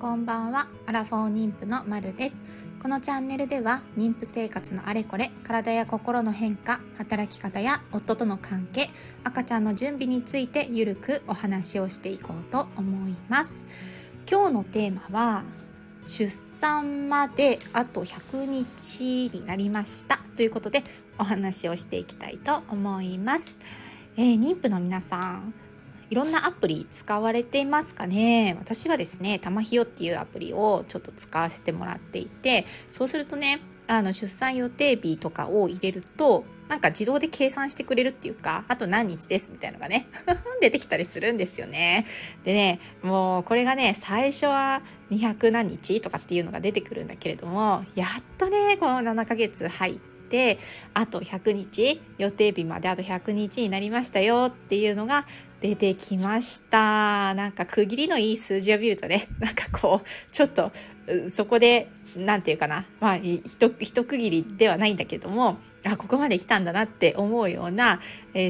こんばんは。アラフォー妊婦のまるです。このチャンネルでは妊婦生活のあれこれ、体や心の変化、働き方や夫との関係、赤ちゃんの準備についてゆるくお話をしていこうと思います。今日のテーマは出産まであと100日になりましたということでお話をしていきたいと思います。妊婦の皆さん、いろんなアプリ使われていますかね。私はですね、たまひよっていうアプリをちょっと使わせてもらっていて、そうするとね、出産予定日とかを入れると、なんか自動で計算してくれるっていうか、あと何日ですみたいなのがね出てきたりするんですよね。でね、もうこれがね、最初は200何日とかっていうのが出てくるんだけれども、やっとね、この7ヶ月入ってあと100日予定日まであと100日になりましたよっていうのが出てきました。なんか区切りのいい数字を見るとね、なんかこうちょっとそこでなんていうかな、まあ一区切りではないんだけども、あ、ここまで来たんだなって思うような、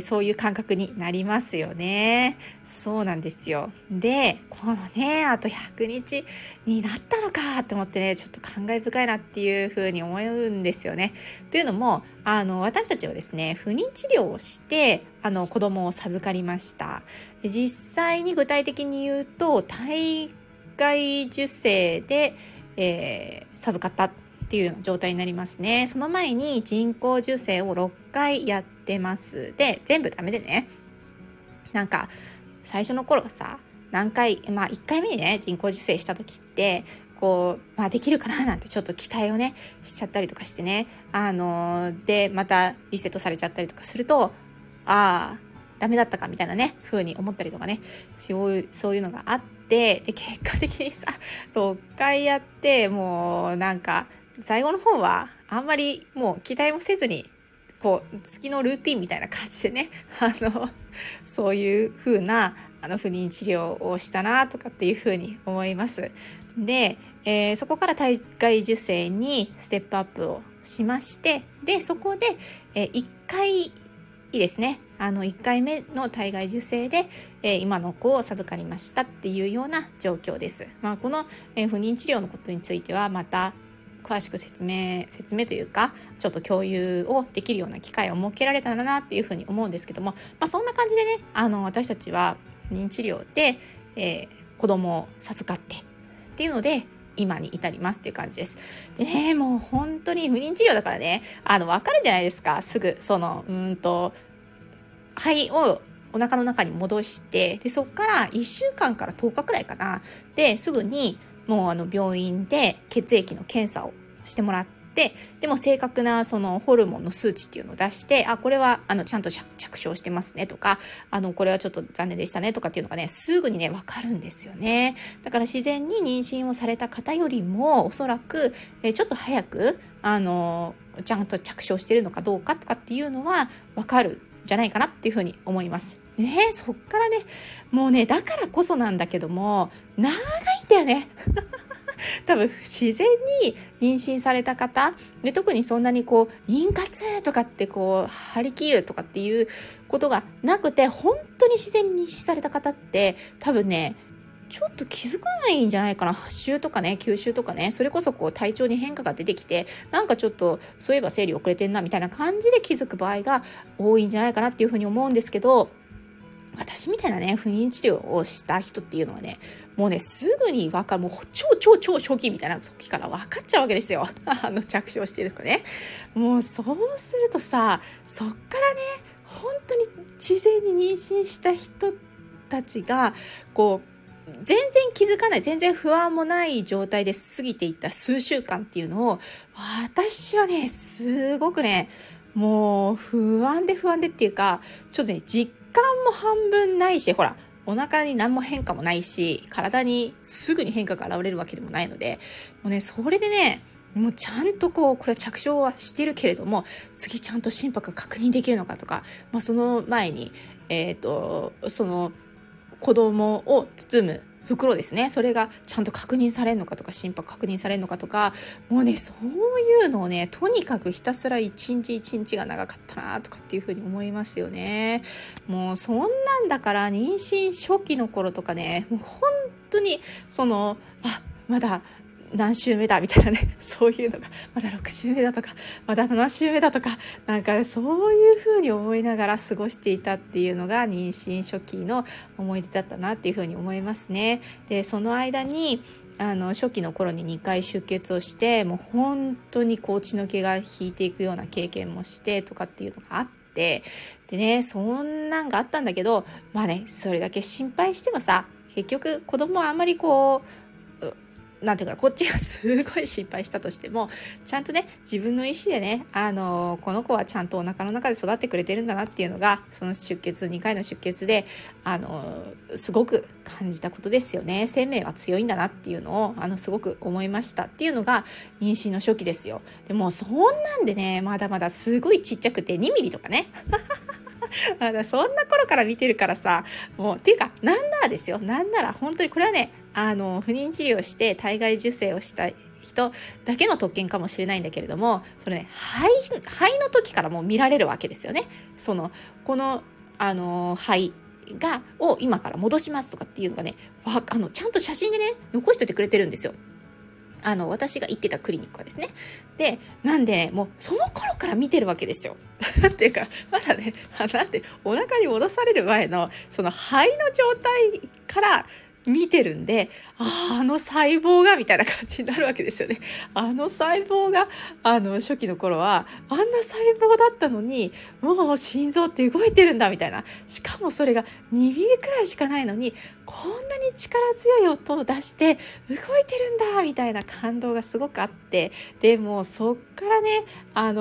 そういう感覚になりますよね。そうなんですよ。で、このね、あと100日になったのかと思ってね、ちょっと感慨深いなっていうふうに思うんですよね。というのも、私たちはですね、不妊治療をして子供を授かりました。実際に具体的に言うと、体外受精で、授かったっていうような状態になりますね。その前に人工授精を6回やってます。で、全部ダメでね。なんか最初の頃さ、1回目にね、人工授精した時って、できるかななんてちょっと期待をねしちゃったりとかしてね、でまたリセットされちゃったりとかすると、ダメだったかみたいなね風に思ったりとかね、そういうのがあって、で結果的にさ、6回やって、もうなんか最後の方はあんまりもう期待もせずに、月のルーティンみたいな感じでね、そういう風な不妊治療をしたなとかっていう風に思います。で、そこから体外受精にステップアップをしまして、でそこで、1回いいですね、1回目の体外受精で、今の子を授かりましたっていうような状況です。この、不妊治療のことについてはまた詳しく説明というか、ちょっと共有をできるような機会を設けられたらなっていうふうに思うんですけども、そんな感じでね、私たちは不妊治療で、子供を授かってっていうので今に至りますっていう感じです。でね、もう本当に不妊治療だからね、分かるじゃないですか。すぐその肺をお腹の中に戻して、でそこから1週間から10日くらいかな、ですぐにもう病院で血液の検査をしてもらって、でも正確なそのホルモンの数値っていうのを出して、これはちゃんと着床してますねとか、これはちょっと残念でしたねとかっていうのがね、すぐにね分かるんですよね。だから自然に妊娠をされた方よりもおそらくちょっと早くちゃんと着床しているのかどうかとかっていうのは分かるじゃないかなっていうふうに思いますね。そっからね、もうね、だからこそなんだけども、長いんだよね多分自然に妊娠された方で、特にそんなに妊活とかって張り切るとかっていうことがなくて、本当に自然に妊娠された方って多分ね、ちょっと気づかないんじゃないかな。8週とかね、9週とかね、それこそ体調に変化が出てきて、なんかちょっとそういえば生理遅れてんなみたいな感じで気づく場合が多いんじゃないかなっていうふうに思うんですけど、私みたいなね、不妊治療をした人っていうのはね、もうね、すぐに分かる、もう超初期みたいな時から分かっちゃうわけですよ着床してるとかね。もうそうするとさ、そっからね、本当に自然に妊娠した人たちが全然気づかない、全然不安もない状態で過ぎていった数週間っていうのを、私はね、すごくね、もう不安でっていうか、ちょっとね、実感も半分ないし、ほら、お腹に何も変化もないし、体にすぐに変化が現れるわけでもないので、もうね、それでね、もうちゃんとこれは着床はしてるけれども、次ちゃんと心拍が確認できるのかとか、その前に、その子供を包む袋ですね、それがちゃんと確認されるのかとか、心拍確認されるのかとか、もうね、そういうのをね、とにかくひたすら一日一日が長かったなとかっていうふうに思いますよね。もうそんなんだから、妊娠初期の頃とかね、もう本当にまだ何週目だみたいなね、そういうのがまだ6週目だとかまだ7週目だとか、なんかそういう風に思いながら過ごしていたっていうのが妊娠初期の思い出だったなっていう風に思いますね。でその間に初期の頃に2回出血をして、もう本当にこう血の気が引いていくような経験もしてとかっていうのがあって、でね、そんなんがあったんだけど、まあね、それだけ心配してもさ、結局子供はあんまりこうなんていうか、こっちがすごい心配したとしても、ちゃんとね自分の意思でね、この子はちゃんとお腹の中で育ってくれてるんだなっていうのが、その出血2回の出血で、すごく感じたことですよね。生命は強いんだなっていうのをすごく思いましたっていうのが妊娠の初期ですよ。でもそんなんでね、まだまだすごいちっちゃくて2ミリとかねそんな頃から見てるからさ、もうっていうか、なんならですよ、なんなら本当にこれはね、不妊治療して体外受精をした人だけの特権かもしれないんだけれども、それね、肺の時からもう見られるわけですよね。そのこの肺を今から戻しますとかっていうのがね、ちゃんと写真でね残しといてくれてるんですよ。私が行ってたクリニックはですね。で、なんでもうその頃から見てるわけですよ。っていうか、まだね、なんてお腹に戻される前のその肺の状態から見てるんで、あの細胞がみたいな感じになるわけですよね。あの細胞が初期の頃はあんな細胞だったのに、もう心臓って動いてるんだみたいな。しかもそれが2ミリくらいしかないのに、こんなに力強い音を出して動いてるんだみたいな感動がすごくあって、でもそっからね、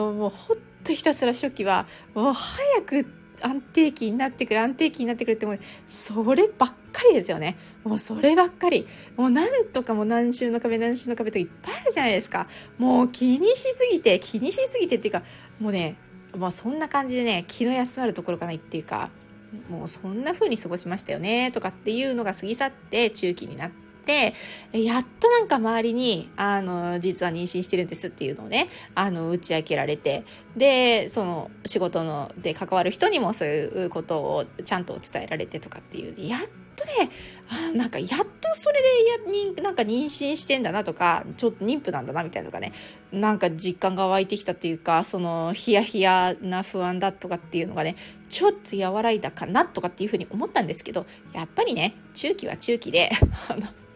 もうほっとひたすら初期はもう早く安定期になってくるって、もうそればっかりですよね。もうそればっかり、もうなんとかもう何週の壁といっぱいあるじゃないですか。もう気にしすぎてっていうか、もうね、まあ、そんな感じでね、気の休まるところがないっていうか、もうそんな風に過ごしましたよねとかっていうのが過ぎ去って、中期になって、やっとなんか周りに実は妊娠してるんですっていうのをね、打ち明けられて、でその仕事ので関わる人にもそういうことをちゃんと伝えられてとかっていう、やっとね、なんかやっとそれでなんか妊娠してんだなとか、ちょっと妊婦なんだなみたいなとかね、なんか実感が湧いてきたっていうか、そのヒヤヒヤな不安だとかっていうのがね、ちょっと和らいだかなとかっていうふうに思ったんですけど、やっぱりね、中期は中期で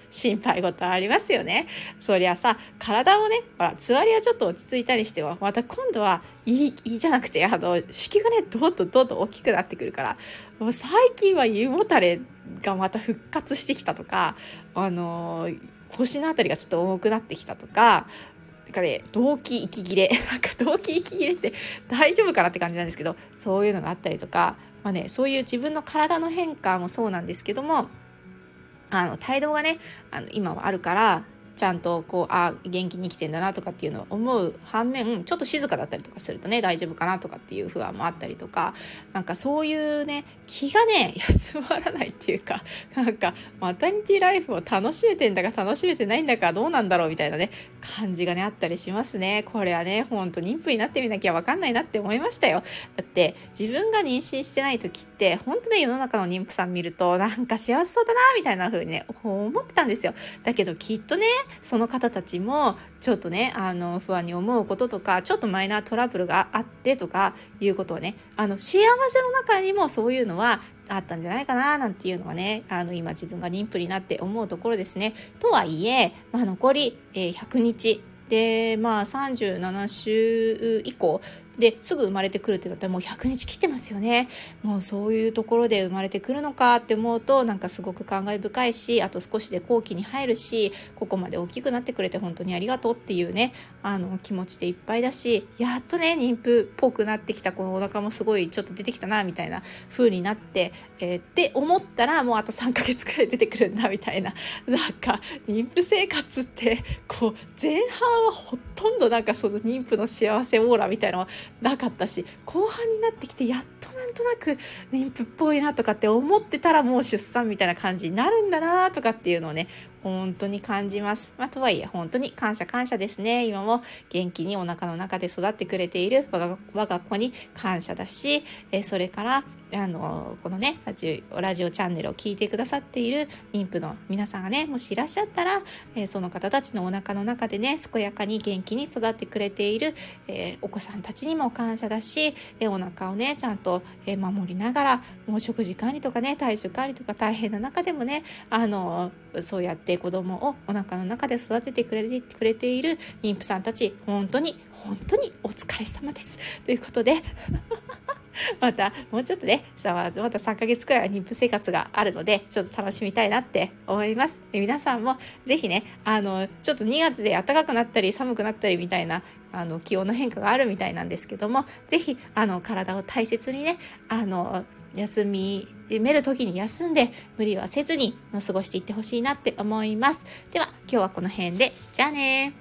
心配事ありますよね。そりゃさ、体もね、ほら、つわりはちょっと落ち着いたりしては、また今度胃じゃなくて、子宮がね、どんどん大きくなってくるから、もう最近は胃もたれがまた復活してきたとか、腰のあたりがちょっと重くなってきたとか、動悸息切れって大丈夫かなって感じなんですけど、そういうのがあったりとか、まあね、そういう自分の体の変化もそうなんですけども、態度がね、今はあるから、ちゃんとこう元気に生きてんだなとかっていうのを思う反面、ちょっと静かだったりとかするとね、大丈夫かなとかっていう不安もあったりとか、なんかそういうね、気がね休まらないっていうか、なんかマタニティライフを楽しめてんだか楽しめてないんだか、どうなんだろうみたいなね、感じがねあったりしますね。これはね、ほんと妊婦になってみなきゃ分かんないなって思いましたよ。だって自分が妊娠してない時ってほんとね、世の中の妊婦さん見るとなんか幸せそうだなみたいな風にね思ってたんですよ。だけどきっとね、その方たちもちょっとね、不安に思うこととか、ちょっとマイナートラブルがあってとかいうことをね、幸せの中にもそういうのはあったんじゃないかななんていうのはね、今自分が妊婦になって思うところですね。とはいえ、残り100日で、37週以降ですぐ生まれてくるってなったら、もう100日切ってますよね。もうそういうところで生まれてくるのかって思うと、なんかすごく感慨深いし、あと少しで後期に入るし、ここまで大きくなってくれて本当にありがとうっていうね、気持ちでいっぱいだし、やっとね、妊婦っぽくなってきた、このお腹もすごいちょっと出てきたなみたいな風になって、って思ったら、もうあと3ヶ月くらい出てくるんだみたいな、なんか妊婦生活ってこう前半はほとんどなんかその妊婦の幸せオーラみたいなのはなかったし、後半になってきてやっとなんとなく妊婦っぽいなとかって思ってたら、もう出産みたいな感じになるんだなとかっていうのをね、本当に感じます。とはいえ本当に感謝ですね。今も元気にお腹の中で育ってくれている我が子に感謝だし、それからこのねラジオチャンネルを聞いてくださっている妊婦の皆さんがね、もしいらっしゃったら、その方たちのお腹の中でね健やかに元気に育ってくれている、お子さんたちにも感謝だし、お腹をねちゃんと、守りながら、もう食事管理とかね体重管理とか大変な中でもね、そうやって子供をお腹の中で育ててくれている妊婦さんたち、本当にお疲れ様ですということでまたもうちょっとね、また3ヶ月くらい妊婦生活があるので、ちょっと楽しみたいなって思います。皆さんもぜひね、ちょっと2月で暖かくなったり寒くなったりみたいな気温の変化があるみたいなんですけども、ぜひ体を大切にね、休める時に休んで無理はせずに過ごしていってほしいなって思います。では今日はこの辺で、じゃあね。